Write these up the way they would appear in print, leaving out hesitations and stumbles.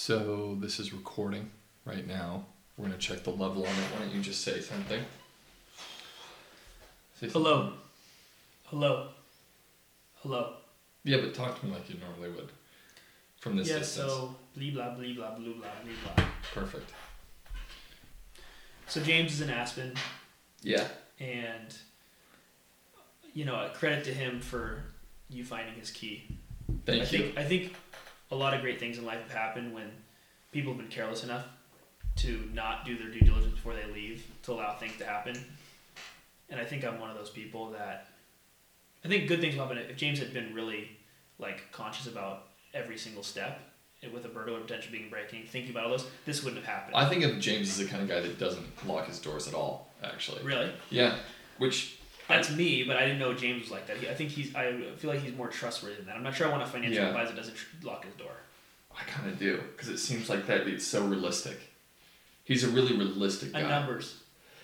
So this is recording right now. We're going to check the level on it. Why don't you just say something? Hello. Hello. Hello. Yeah, but talk to me like you normally would from this distance. Yeah, so blee blah, blee blah, blee blah, blee blah. Perfect. So James is in Aspen. Yeah. And, you know, a credit to him for you finding his key. Thank you. I think a lot of great things in life have happened when people have been careless enough to not do their due diligence before they leave, to allow things to happen. And I think I'm one of those people that, I think good things will happen. If James had been really like conscious about every single step, and with a burden of potential being breaking, thinking about all this wouldn't have happened. I think of James as the kind of guy that doesn't lock his doors at all, actually. Really? Yeah. That's me, but I didn't know James was like that. I feel like he's more trustworthy than that. I'm not sure I want a financial advisor that doesn't lock his door. I kind of do, because it seems like that it's so realistic. He's a really realistic guy.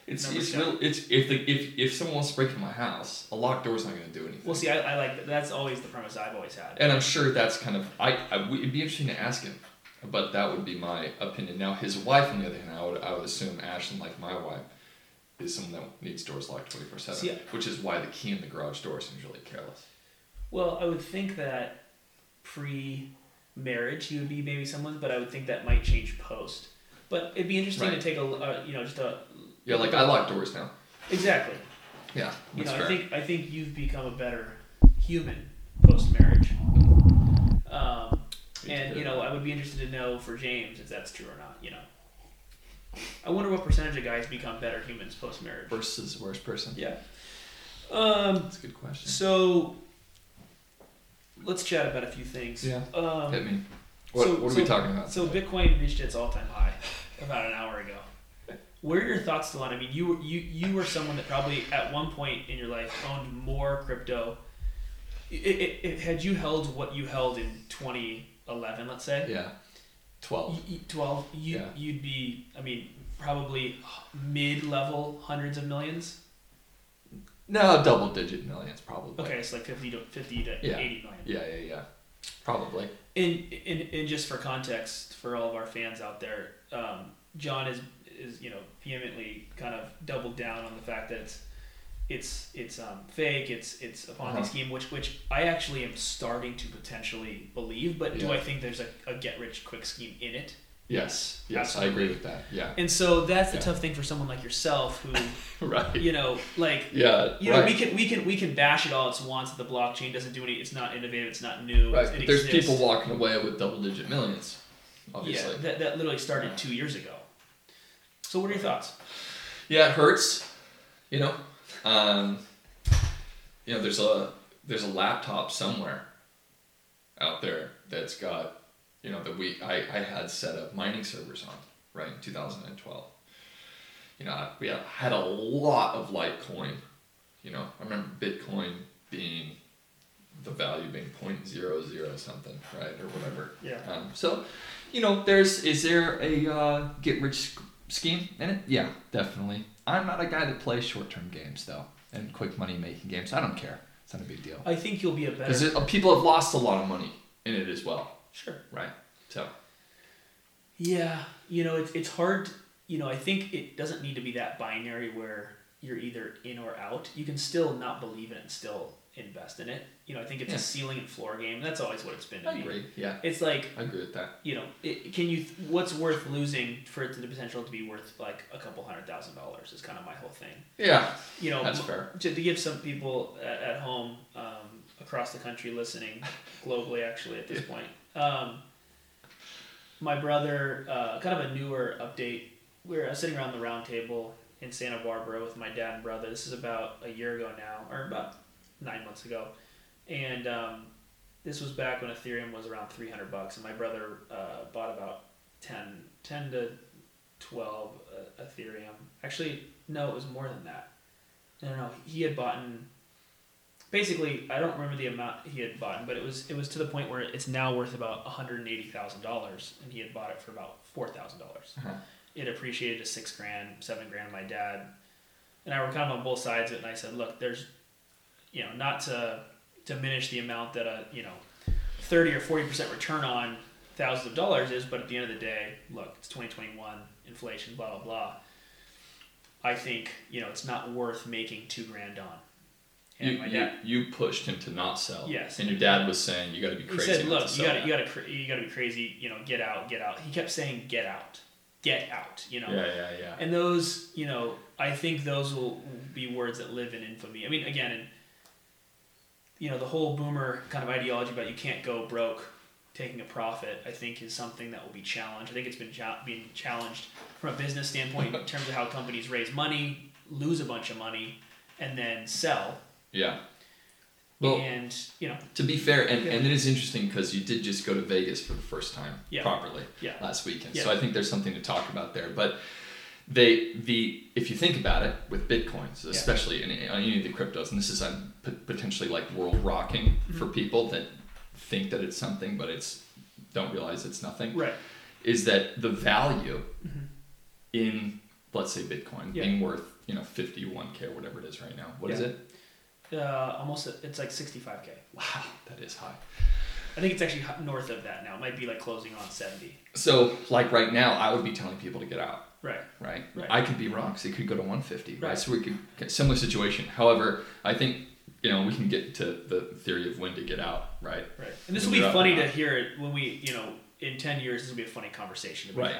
If someone wants to break into my house, a locked door's not going to do anything. Well, see, I like that. That's always the premise I've always had. And I'm sure that's kind of it'd be interesting to ask him, but that would be my opinion. Now, his wife, on the other hand, I would assume Ashlyn, like my wife, is someone that needs doors locked 24/7, which is why the key in the garage door seems really careless. Well, I would think that pre-marriage he would be maybe someone, but I would think that might change post. But it'd be interesting to take a. Yeah, like I lock doors now. Exactly. Yeah, that's fair. I think you've become a better human post-marriage. I would be interested to know for James if that's true or not, you know. I wonder what percentage of guys become better humans post-marriage. Versus the worst person. Yeah. That's a good question. So, let's chat about a few things. Yeah, hit me. What are we talking about? So, Bitcoin reached its all-time high about an hour ago. What are your thoughts still on? I mean, you were someone that probably at one point in your life owned more crypto. It had you held what you held in 2011, let's say. Yeah. 12. You'd be, I mean, probably mid-level hundreds of millions. No, double-digit millions probably. Okay, so like 50 to 80 million. Yeah. Probably. And just for context, for all of our fans out there, John is vehemently kind of doubled down on the fact that it's fake, it's a Ponzi scheme, which I actually am starting to potentially believe, but do I think there's a get rich quick scheme in it? Yes, I agree with that. Yeah. And so that's the tough thing for someone like yourself who we can bash it all at once that the blockchain doesn't do anything, it's not innovative, it's not new. Right. There's people walking away with double digit millions, obviously. Yeah, that literally started 2 years ago. So what are your thoughts? Yeah, it hurts. There's a laptop somewhere out there that's got that I had set up mining servers on right in 2012. We had a lot of Litecoin. I remember Bitcoin being the value being 0.00 something, right, or whatever. Yeah. Is there a get rich scheme in it? Yeah, definitely. I'm not a guy that plays short-term games, though, and quick money-making games. I don't care. It's not a big deal. I think you'll be a better... Because people have lost a lot of money in it as well. Sure. Right? So. Yeah. It's hard. I think it doesn't need to be that binary where you're either in or out. You can still not believe in it and still invest in it. I think it's a ceiling and floor game. That's always what it's been to me. I agree. Yeah. It's like... I agree with that. What's worth losing for it to the potential to be worth like a couple $100,000 is kind of my whole thing. Yeah. That's fair. To give some people at home, across the country listening, globally actually at this point. My brother, kind of a newer update, I was sitting around the round table in Santa Barbara with my dad and brother. This is about a year ago now, or about 9 months ago, and this was back when Ethereum was around $300, and my brother bought about 10 to 12 Ethereum. Actually, no, it was more than that. No, he had bought in, basically, I don't remember the amount he had bought in, but it was to the point where it's now worth about $180,000, and he had bought it for about $4,000. It appreciated to $6,000, $7,000. My dad and I were kind of on both sides of it, and I said, look, there's not to diminish the amount that a 30 or 40% return on thousands of dollars is, but at the end of the day, look, it's 2021, inflation, blah, blah, blah. I think, you know, it's not worth making $2,000 on. And you pushed him to not sell. Yes. And your dad was saying, you got to be crazy. He said, look, you got to be crazy, you know, get out, get out. He kept saying, get out, you know. Yeah. And those, you know, I think those will be words that live in infamy. I mean, again, and, you know, the whole boomer kind of ideology about you can't go broke taking a profit, I think, is something that will be challenged. I think it's been being challenged from a business standpoint in terms of how companies raise money, lose a bunch of money, and then sell. Yeah. Well, and, you know, to be fair, and it is interesting because you did just go to Vegas for the first time properly last weekend. Yeah. So I think there's something to talk about there. But if you think about it, with Bitcoins, especially on any of the cryptos, and this is potentially like world rocking for people that think that it's something, but don't realize it's nothing. Right. Is that the value in, let's say, Bitcoin being worth, you know, 51K or whatever it is right now. What is it? It's like 65K. Wow, that is high. I think it's actually north of that now. It might be like closing on 70. So like right now, I would be telling people to get out. Right. I could be wrong because it could go to 150. Right. So we could get similar situation. However, I think, you know, we can get to the theory of when to get out, right? Right. And this will be funny to hear it when we, you know, in 10 years, this will be a funny conversation to be having.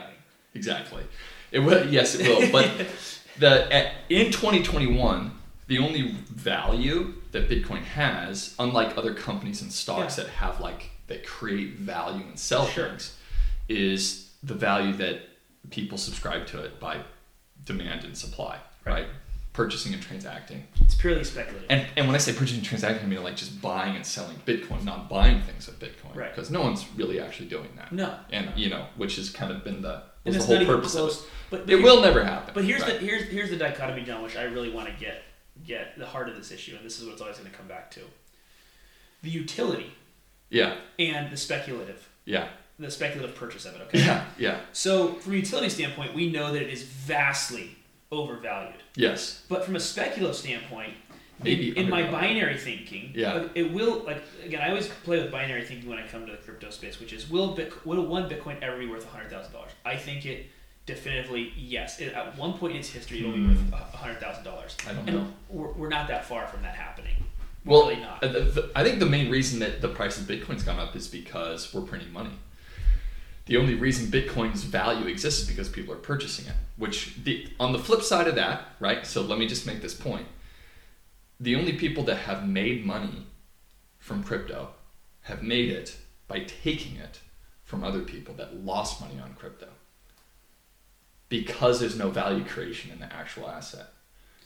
Exactly. It will. Yes, it will. But in 2021, the only value that Bitcoin has, unlike other companies and stocks that have like, that create value and sell things, is the value that people subscribe to it by demand and supply, right? Purchasing and transacting. It's purely speculative. And when I say purchasing and transacting, I mean like just buying and selling Bitcoin, not buying things with Bitcoin. Right. Because no one's really actually doing that. No. And, you know, which has kind of been the whole purpose of it. But it will never happen. But here's the dichotomy, John, which I really want to get the heart of this issue, and this is what it's always going to come back to. The utility. Yeah. And the speculative. Yeah. The speculative purchase of it, okay? Yeah, yeah. So from a utility standpoint, we know that it is vastly overvalued. Yes. But from a speculative standpoint, in my binary thinking, it will, like, again, I always play with binary thinking when I come to the crypto space, which is, will one Bitcoin ever be worth $100,000? I think it definitively, yes. At one point in its history, it will be worth $100,000. I don't know. We're not that far from that happening. Well, really not. I think the main reason that the price of Bitcoin's gone up is because we're printing money. The only reason Bitcoin's value exists is because people are purchasing it, which on the flip side of that, right? So let me just make this point. The only people that have made money from crypto have made it by taking it from other people that lost money on crypto because there's no value creation in the actual asset,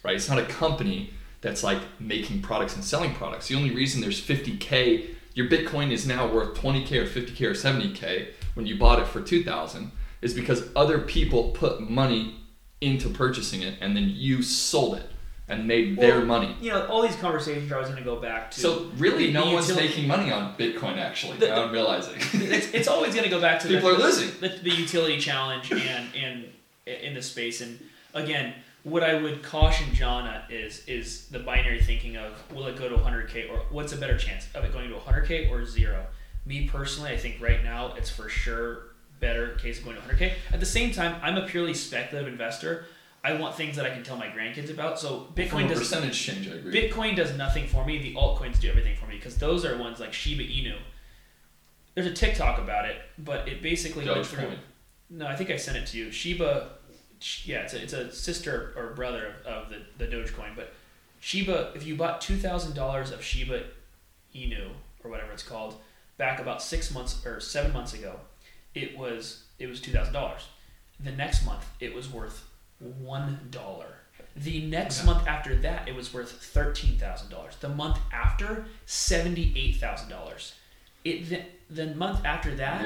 right? It's not a company that's like making products and selling products. The only reason there's 50K, your Bitcoin is now worth 20K or 50K or 70K when you bought it for 2,000 is because other people put money into purchasing it and then you sold it and made their money. You know, all these conversations are always going to go back to... So really no one's making money on Bitcoin, actually, now I'm realizing. It's always going to go back to... People are losing. The utility challenge and in the space. And again, what I would caution John at is the binary thinking of will it go to 100K or what's a better chance of it going to 100K or zero? Me personally, I think right now it's for sure better case of going to 100K. At the same time, I'm a purely speculative investor. I want things that I can tell my grandkids about. So Bitcoin does percentage change. I agree. Bitcoin does nothing for me. The altcoins do everything for me because those are ones like Shiba Inu. There's a TikTok about it, but it basically Dogecoin. Went through. No, I think I sent it to you. Shiba. Yeah, it's a sister or brother of the Dogecoin. But Shiba, if you bought $2,000 of Shiba Inu or whatever it's called back about 6 months or 7 months ago, it was $2,000. The next month it was worth $1. The next month after that it was worth $13,000. The month after $78,000. The month after that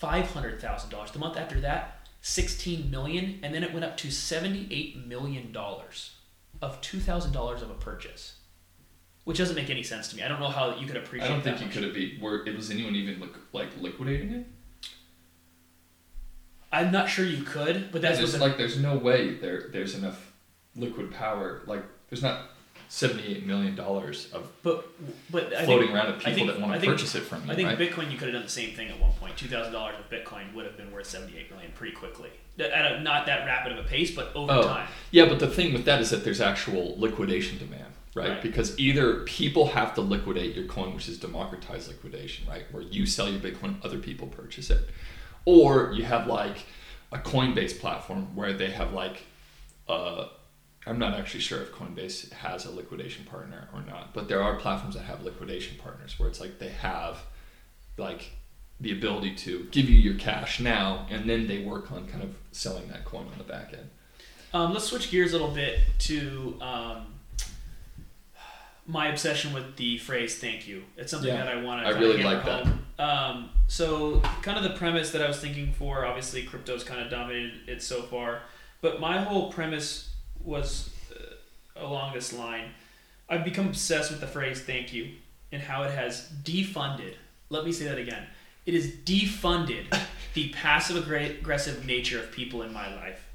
$500,000. The month after that. $16 million, and then it went up to $78 million of $2,000 of a purchase, which doesn't make any sense to me. I don't know how you could appreciate. I don't think that you could have been. Was anyone even like liquidating it? I'm not sure you could, but that's there's no way there's enough liquid power. Like there's not $78 million of floating around of people that want to purchase it from you. I think Bitcoin, you could have done the same thing at one point. $2,000 of Bitcoin would have been worth $78 million pretty quickly. At a, not that rapid of a pace, but over time. Yeah, but the thing with that is that there's actual liquidation demand, right? Because either people have to liquidate your coin, which is democratized liquidation, right? Where you sell your Bitcoin, other people purchase it. Or you have like a Coinbase platform where they have like... I'm not actually sure if Coinbase has a liquidation partner or not, but there are platforms that have liquidation partners where it's like they have like the ability to give you your cash now, and then they work on kind of selling that coin on the back end. Let's switch gears a little bit to my obsession with the phrase "thank you." It's something that I want to. I really like that. So kind of the premise that I was thinking for, obviously crypto's kind of dominated it so far, but my whole premise was along this line. I've become obsessed with the phrase thank you and how it has defunded, let me say that again, it has defunded the passive aggressive nature of people in my life.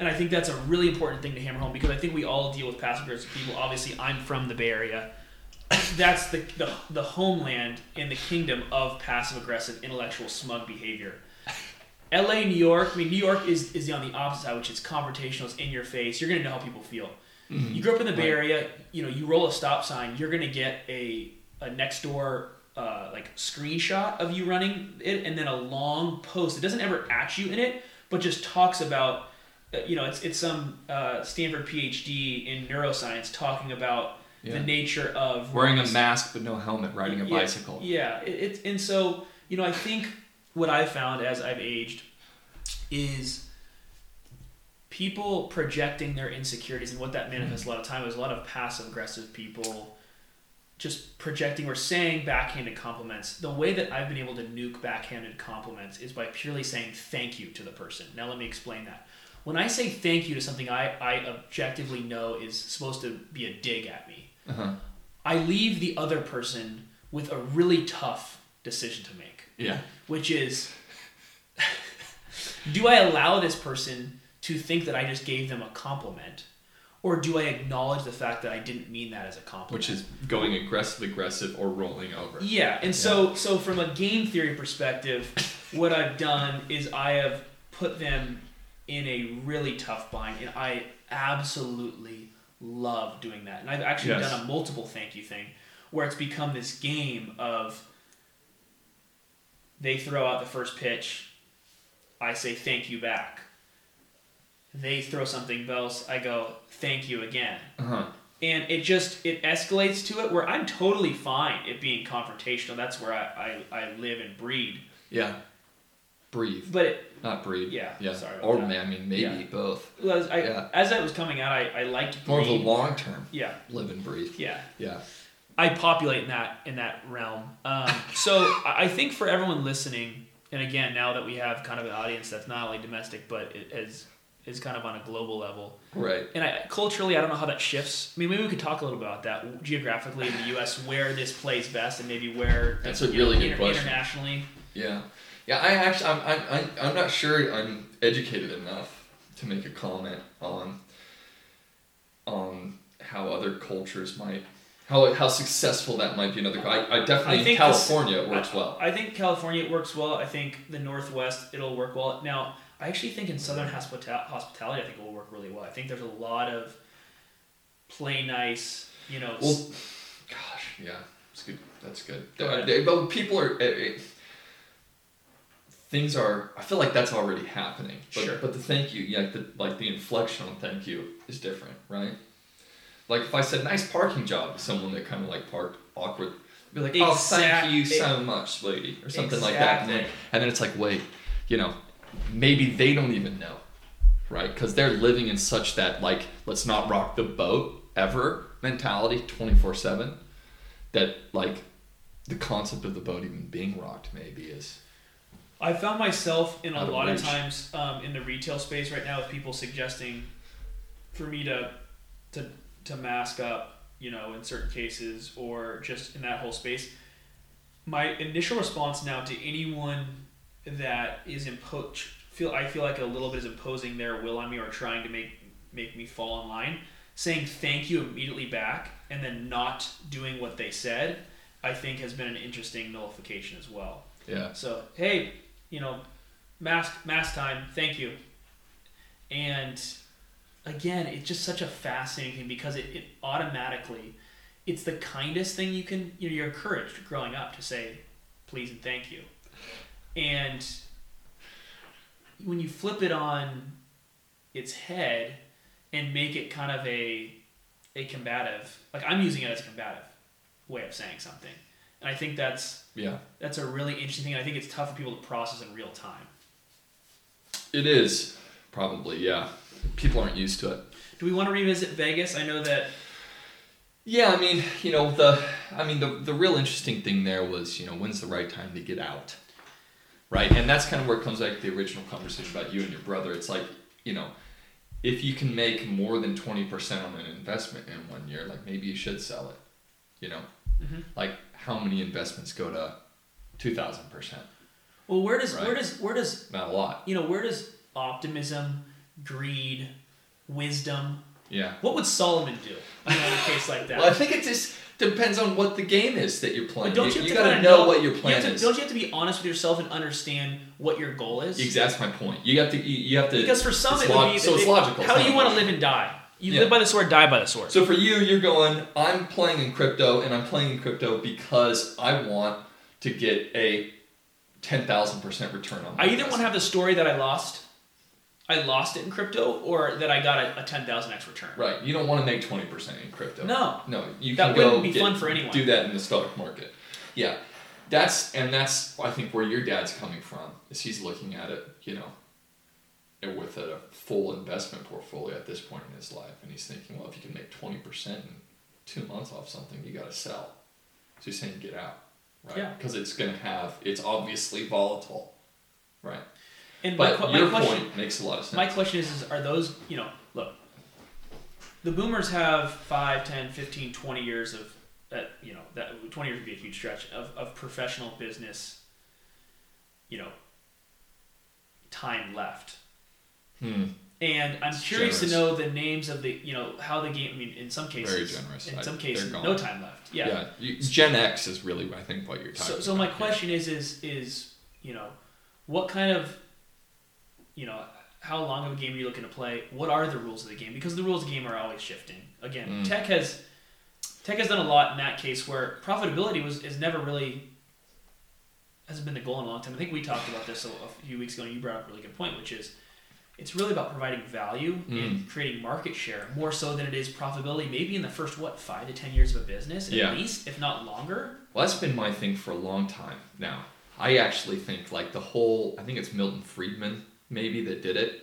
And I think that's a really important thing to hammer home, because I think we all deal with passive aggressive people. Obviously, I'm from the Bay Area. That's the homeland and the kingdom of passive aggressive, intellectual, smug behavior. LA, New York, I mean, New York is on the opposite side, which is confrontational, it's in your face, you're going to know how people feel. Mm-hmm. You grew up in the Bay Area, you know, you roll a stop sign, you're going to get a next door like screenshot of you running it, and then a long post. It doesn't ever at you in it, but just talks about, you know, it's some Stanford PhD in neuroscience talking about the nature of... Wearing a mask but no helmet, riding a bicycle. Yeah, and so, you know, I think... What I've found as I've aged is people projecting their insecurities, and what that manifests a lot of time is a lot of passive-aggressive people just projecting or saying backhanded compliments. The way that I've been able to nuke backhanded compliments is by purely saying thank you to the person. Now let me explain that. When I say thank you to something I objectively know is supposed to be a dig at me, I leave the other person with a really tough decision to make. Yeah. Which is, do I allow this person to think that I just gave them a compliment, or do I acknowledge the fact that I didn't mean that as a compliment? Which is going aggressive or rolling over. Yeah, and so from a game theory perspective, what I've done is I have put them in a really tough bind, and I absolutely love doing that. And I've actually done a multiple thank you thing where it's become this game of... They throw out the first pitch. I say thank you back. They throw something else. I go thank you again. And it escalates to it where I'm totally fine it being confrontational. That's where I live and breed. Yeah. Breathe. But not breed. Yeah. Sorry about that. I mean, maybe both. Well, as that was coming out, I liked breed. More of a long term. Yeah. Live and breathe. Yeah. Yeah. I populate in that realm. So I think for everyone listening, and again, now that we have kind of an audience that's not only domestic, but it is kind of on a global level. Right. And culturally, I don't know how that shifts. I mean, maybe we could talk a little about that geographically in the U.S., where this plays best, and maybe where that's a really good question. Internationally. Yeah. Yeah, I'm not sure I'm educated enough to make a comment on how other cultures might... How successful that might be another... I think California works well. I think California works well. I think the Northwest, it'll work well. Now, I actually think in Southern hospitality, I think it will work really well. I think there's a lot of play nice, you know... Well, gosh, yeah. It's good. That's good. But people are... Things are... I feel like that's already happening. But, sure. But the thank you, the inflection on thank you is different, right? Like if I said nice parking job to someone that kind of like parked awkward, I'd be like, oh, thank you so much, lady, or something like that. And then it's like, wait, you know, maybe they don't even know, right? Because they're living in such that like let's not rock the boat ever mentality 24/7 that like the concept of the boat even being rocked maybe is. I found myself in a lot of times in the retail space right now with people suggesting for me to mask up, you know, in certain cases, or just in that whole space. My initial response now to anyone that is I feel like a little bit is imposing their will on me or trying to make me fall in line saying thank you immediately back and then not doing what they said, I think has been an interesting nullification as well. Yeah. So, hey, you know, mask time, thank you. And again, it's just such a fascinating thing because it automatically, it's the kindest thing you can, you know, you're encouraged growing up to say please and thank you. And when you flip it on its head and make it kind of a combative, like I'm using it as a combative way of saying something. And I think that's a really interesting thing. I think it's tough for people to process in real time. It is, probably, yeah. People aren't used to it. Do we want to revisit Vegas? I know that. Yeah, I mean, you know, the real interesting thing there was, you know, when's the right time to get out, right? And that's kind of where it comes back to the original conversation about you and your brother. It's like, you know, if you can make more than 20% on an investment in 1 year, like maybe you should sell it, you know. Mm-hmm. Like how many investments go to 2,000%? Well, where does not a lot? You know, where does optimism, greed, wisdom? Yeah. What would Solomon do in a case like that? Well, I think it just depends on what the game is that you're playing. But don't you got to know what your plan is. Don't you have to be honest with yourself and understand what your goal is? That's my point. You have to. Because for some it would be so it's logical. How do you want to live and die? You live by the sword, die by the sword. So for you, you're going, I'm playing in crypto, and I'm playing in crypto because I want to get a 10,000% return on my investment. I either want to have the story that I lost it in crypto, or that I got a 10,000x return. Right. You don't want to make 20% in crypto. No. You can fun for anyone. Do that in the stock market. Yeah. That's I think where your dad's coming from, is he's looking at it, you know, with a full investment portfolio at this point in his life, and he's thinking, well, if you can make 20% in 2 months off something, you got to sell. So he's saying get out, right? Yeah. Because it's obviously volatile, right? And my point makes a lot of sense. My question is are those, you know, look, the boomers have 5, 10, 15, 20 years of that, you know, that 20 years would be a huge stretch of professional business, you know, time left. And I'm curious to know the names of the, you know, how the game, I mean, in some cases. Very generous. In some cases, no time left. Yeah. Gen X is really, I think, what you're talking about. So my question is, you know, what kind of, you know, how long of a game are you looking to play? What are the rules of the game? Because the rules of the game are always shifting. Again, tech has done a lot in that case where profitability is never really, hasn't been the goal in a long time. I think we talked about this a few weeks ago, and you brought up a really good point, which is, it's really about providing value and creating market share more so than it is profitability, maybe in the first, 5 to 10 years of a business, at least, if not longer. Well, that's been my thing for a long time now. I actually think I think it's Milton Friedman maybe that did it,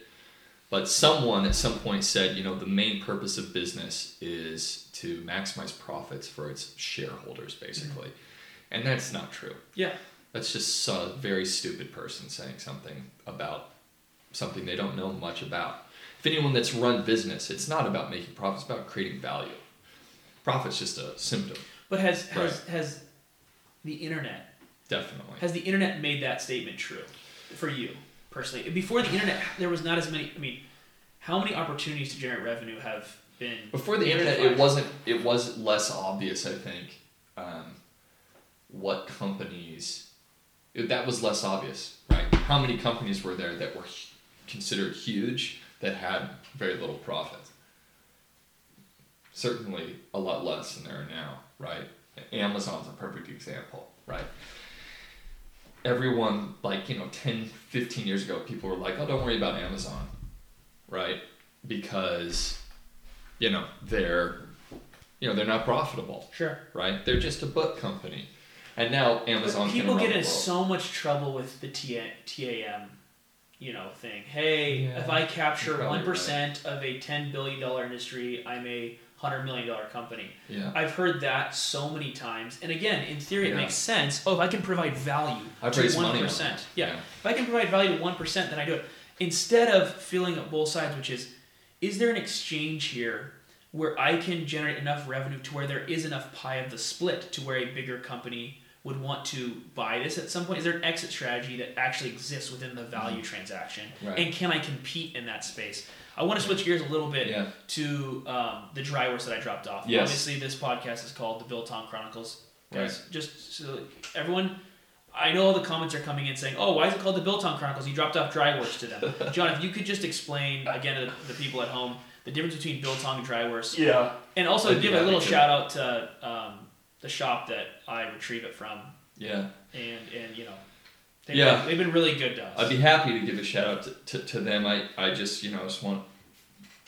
but someone at some point said, you know, the main purpose of business is to maximize profits for its shareholders, basically. And that's not true. Yeah. That's just a very stupid person saying something about something they don't know much about. If anyone that's run business, it's not about making profits, it's about creating value. Profit's just a symptom. But has the internet made that statement true for you personally? Before the internet, there was not as many. I mean, how many opportunities to generate revenue have been? Before the internet, it was less obvious, I think, what companies. That was less obvious, right? How many companies were there that were considered huge that had very little profit? Certainly a lot less than there are now, right? Amazon's a perfect example, right? Everyone, 10, 15 years ago, people were like, oh, don't worry about Amazon, right? Because, you know, they're not profitable. Sure. Right? They're just a book company. And now Amazon can run the world. People get in so much trouble with the TAM, you know, thing. Hey, if I capture 1% of a $10 billion industry, I'm a $100 million company. Yeah. I've heard that so many times. And again, in theory, it makes sense. Oh, if I can provide value to 1%. If I can provide value to 1%, then I do it. Instead of feeling up both sides, which is there an exchange here where I can generate enough revenue to where there is enough pie of the split to where a bigger company would want to buy this at some point? Is there an exit strategy that actually exists within the value transaction? Right. And can I compete in that space? I want to switch gears a little bit to the dry words that I dropped off. Yes. Obviously, this podcast is called The Biltong Chronicles. Guys, right. Just so everyone... I know all the comments are coming in saying, oh, why is it called the Biltong Chronicles? You dropped off Drywurst to them. John, if you could just explain, again, to the people at home, the difference between Biltong and Drywurst. Yeah. And also give a little shout-out to the shop that I retrieve it from. Yeah. And you know, they've been really good to us. I'd be happy to give a shout-out to them. I just, you know, just want,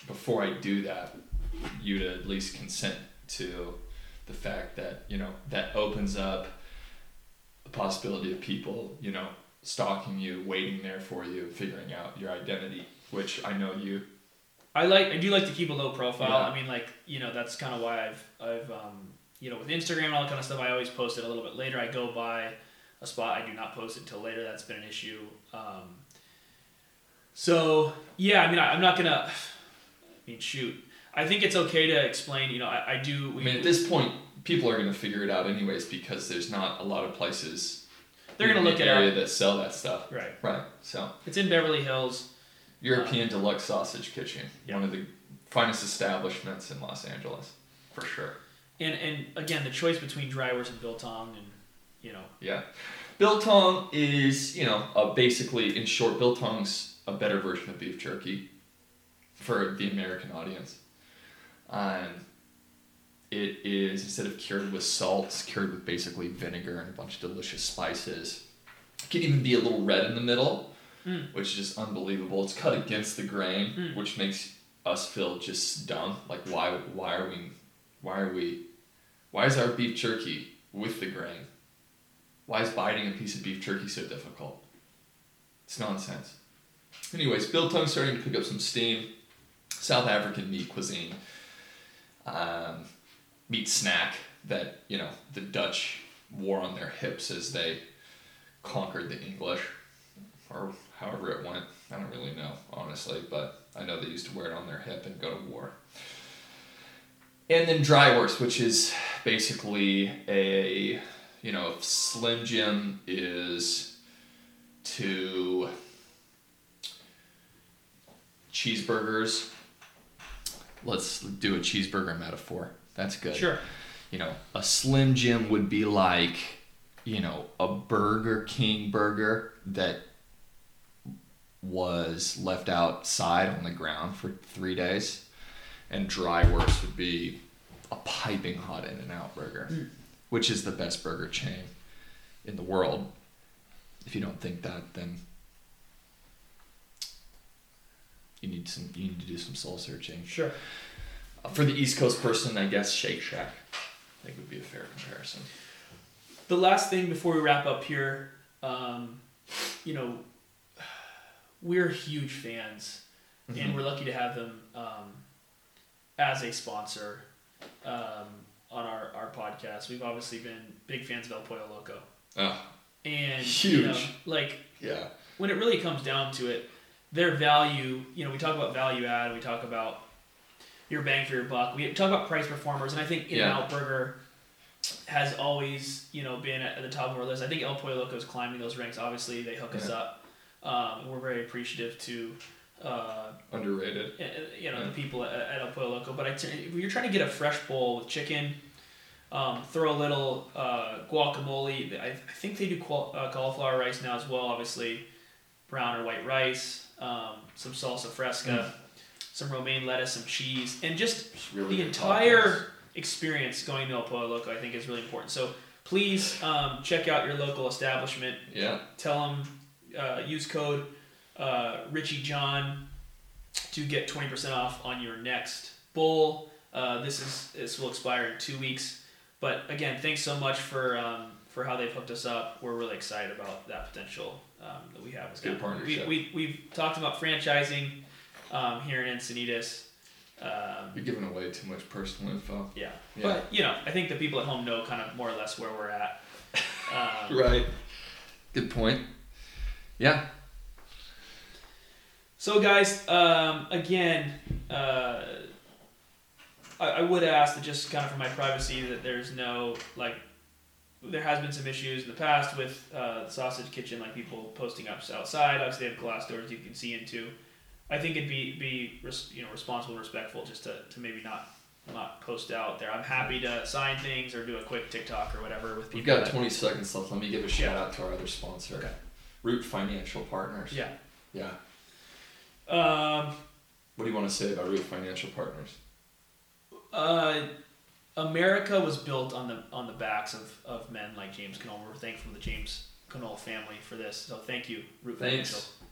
before I do that, you to at least consent to the fact that, you know, that opens up possibility of people, you know, stalking you, waiting there for you, figuring out your identity, which I know you. I do like to keep a low profile. Yeah. I mean, like, you know, that's kind of why I've you know, with Instagram and all that kind of stuff, I always post it a little bit later. I go by a spot. I do not post it until later. That's been an issue. So yeah, I mean, I think it's okay to explain, you know, at this point, people are going to figure it out anyways because there's not a lot of places they're going to look at area that sell that stuff. Right. So it's in Beverly Hills. European Deluxe Sausage Kitchen, one of the finest establishments in Los Angeles, for sure. And again, the choice between Drywurst and Biltong, and you know. Yeah, Biltong is, you know, basically in short, Biltong's a better version of beef jerky for the American audience. It is, instead of cured with salt, it's cured with basically vinegar and a bunch of delicious spices. It can even be a little red in the middle, which is just unbelievable. It's cut against the grain, which makes us feel just dumb. Like, why is our beef jerky with the grain? Why is biting a piece of beef jerky so difficult? It's nonsense. Anyways, Biltong's starting to pick up some steam. South African meat cuisine. Meat snack that, you know, the Dutch wore on their hips as they conquered the English, or however it went. I don't really know, honestly, but I know they used to wear it on their hip and go to war. And then Drywurst, which is basically a, you know, if Slim Jim is to cheeseburgers, let's do a cheeseburger metaphor. That's good. Sure. You know, a Slim Jim would be like, you know, a Burger King burger that was left outside on the ground for 3 days. And Drywurst would be a piping hot In-N-Out burger, which is the best burger chain in the world. If you don't think that, then you need to do some soul searching. Sure. For the East Coast person, I guess Shake Shack, I think, would be a fair comparison. The last thing before we wrap up here, you know, we're huge fans, and we're lucky to have them as a sponsor on our podcast. We've obviously been big fans of El Pollo Loco. Oh, and huge. You know, like, yeah, when it really comes down to it, their value, you know, we talk about value add, we talk about your bang for your buck. We talk about price performers, and I think In-N-Out Burger has always, you know, been at the top of our list. I think El Pollo Loco is climbing those ranks. Obviously, they hook us up. And we're very appreciative to underrated, you know, the people at El Pollo Loco. But if you're trying to get a fresh bowl with chicken, throw a little guacamole. I think they do cauliflower rice now as well. Obviously, brown or white rice, some salsa fresca. Some romaine lettuce, some cheese, and just really the entire experience going to El Pollo Loco, I think, is really important. So please check out your local establishment. Yeah. Tell them, use code Richie John to get 20% off on your next bowl. This will expire in 2 weeks. But again, thanks so much for how they've hooked us up. We're really excited about that potential that we have. It's good partnership. We've talked about franchising. Here in Encinitas. You're giving away too much personal info. Yeah. But, you know, I think the people at home know kind of more or less where we're at. Right. Good point. Yeah. So, guys, again, I would ask that, just kind of for my privacy, that there's no, like, there has been some issues in the past with the sausage kitchen, like people posting up outside. Obviously, they have glass doors you can see into. I think it'd be responsible and respectful just to maybe not post out there. I'm happy to sign things or do a quick TikTok or whatever with people. We've got 20 seconds left. Let me give a shout out to our other sponsor, Root Financial Partners. Yeah. What do you want to say about Root Financial Partners? America was built on the backs of men like James Canole. We're thankful to the James Canole family for this. So thank you, Root Financial.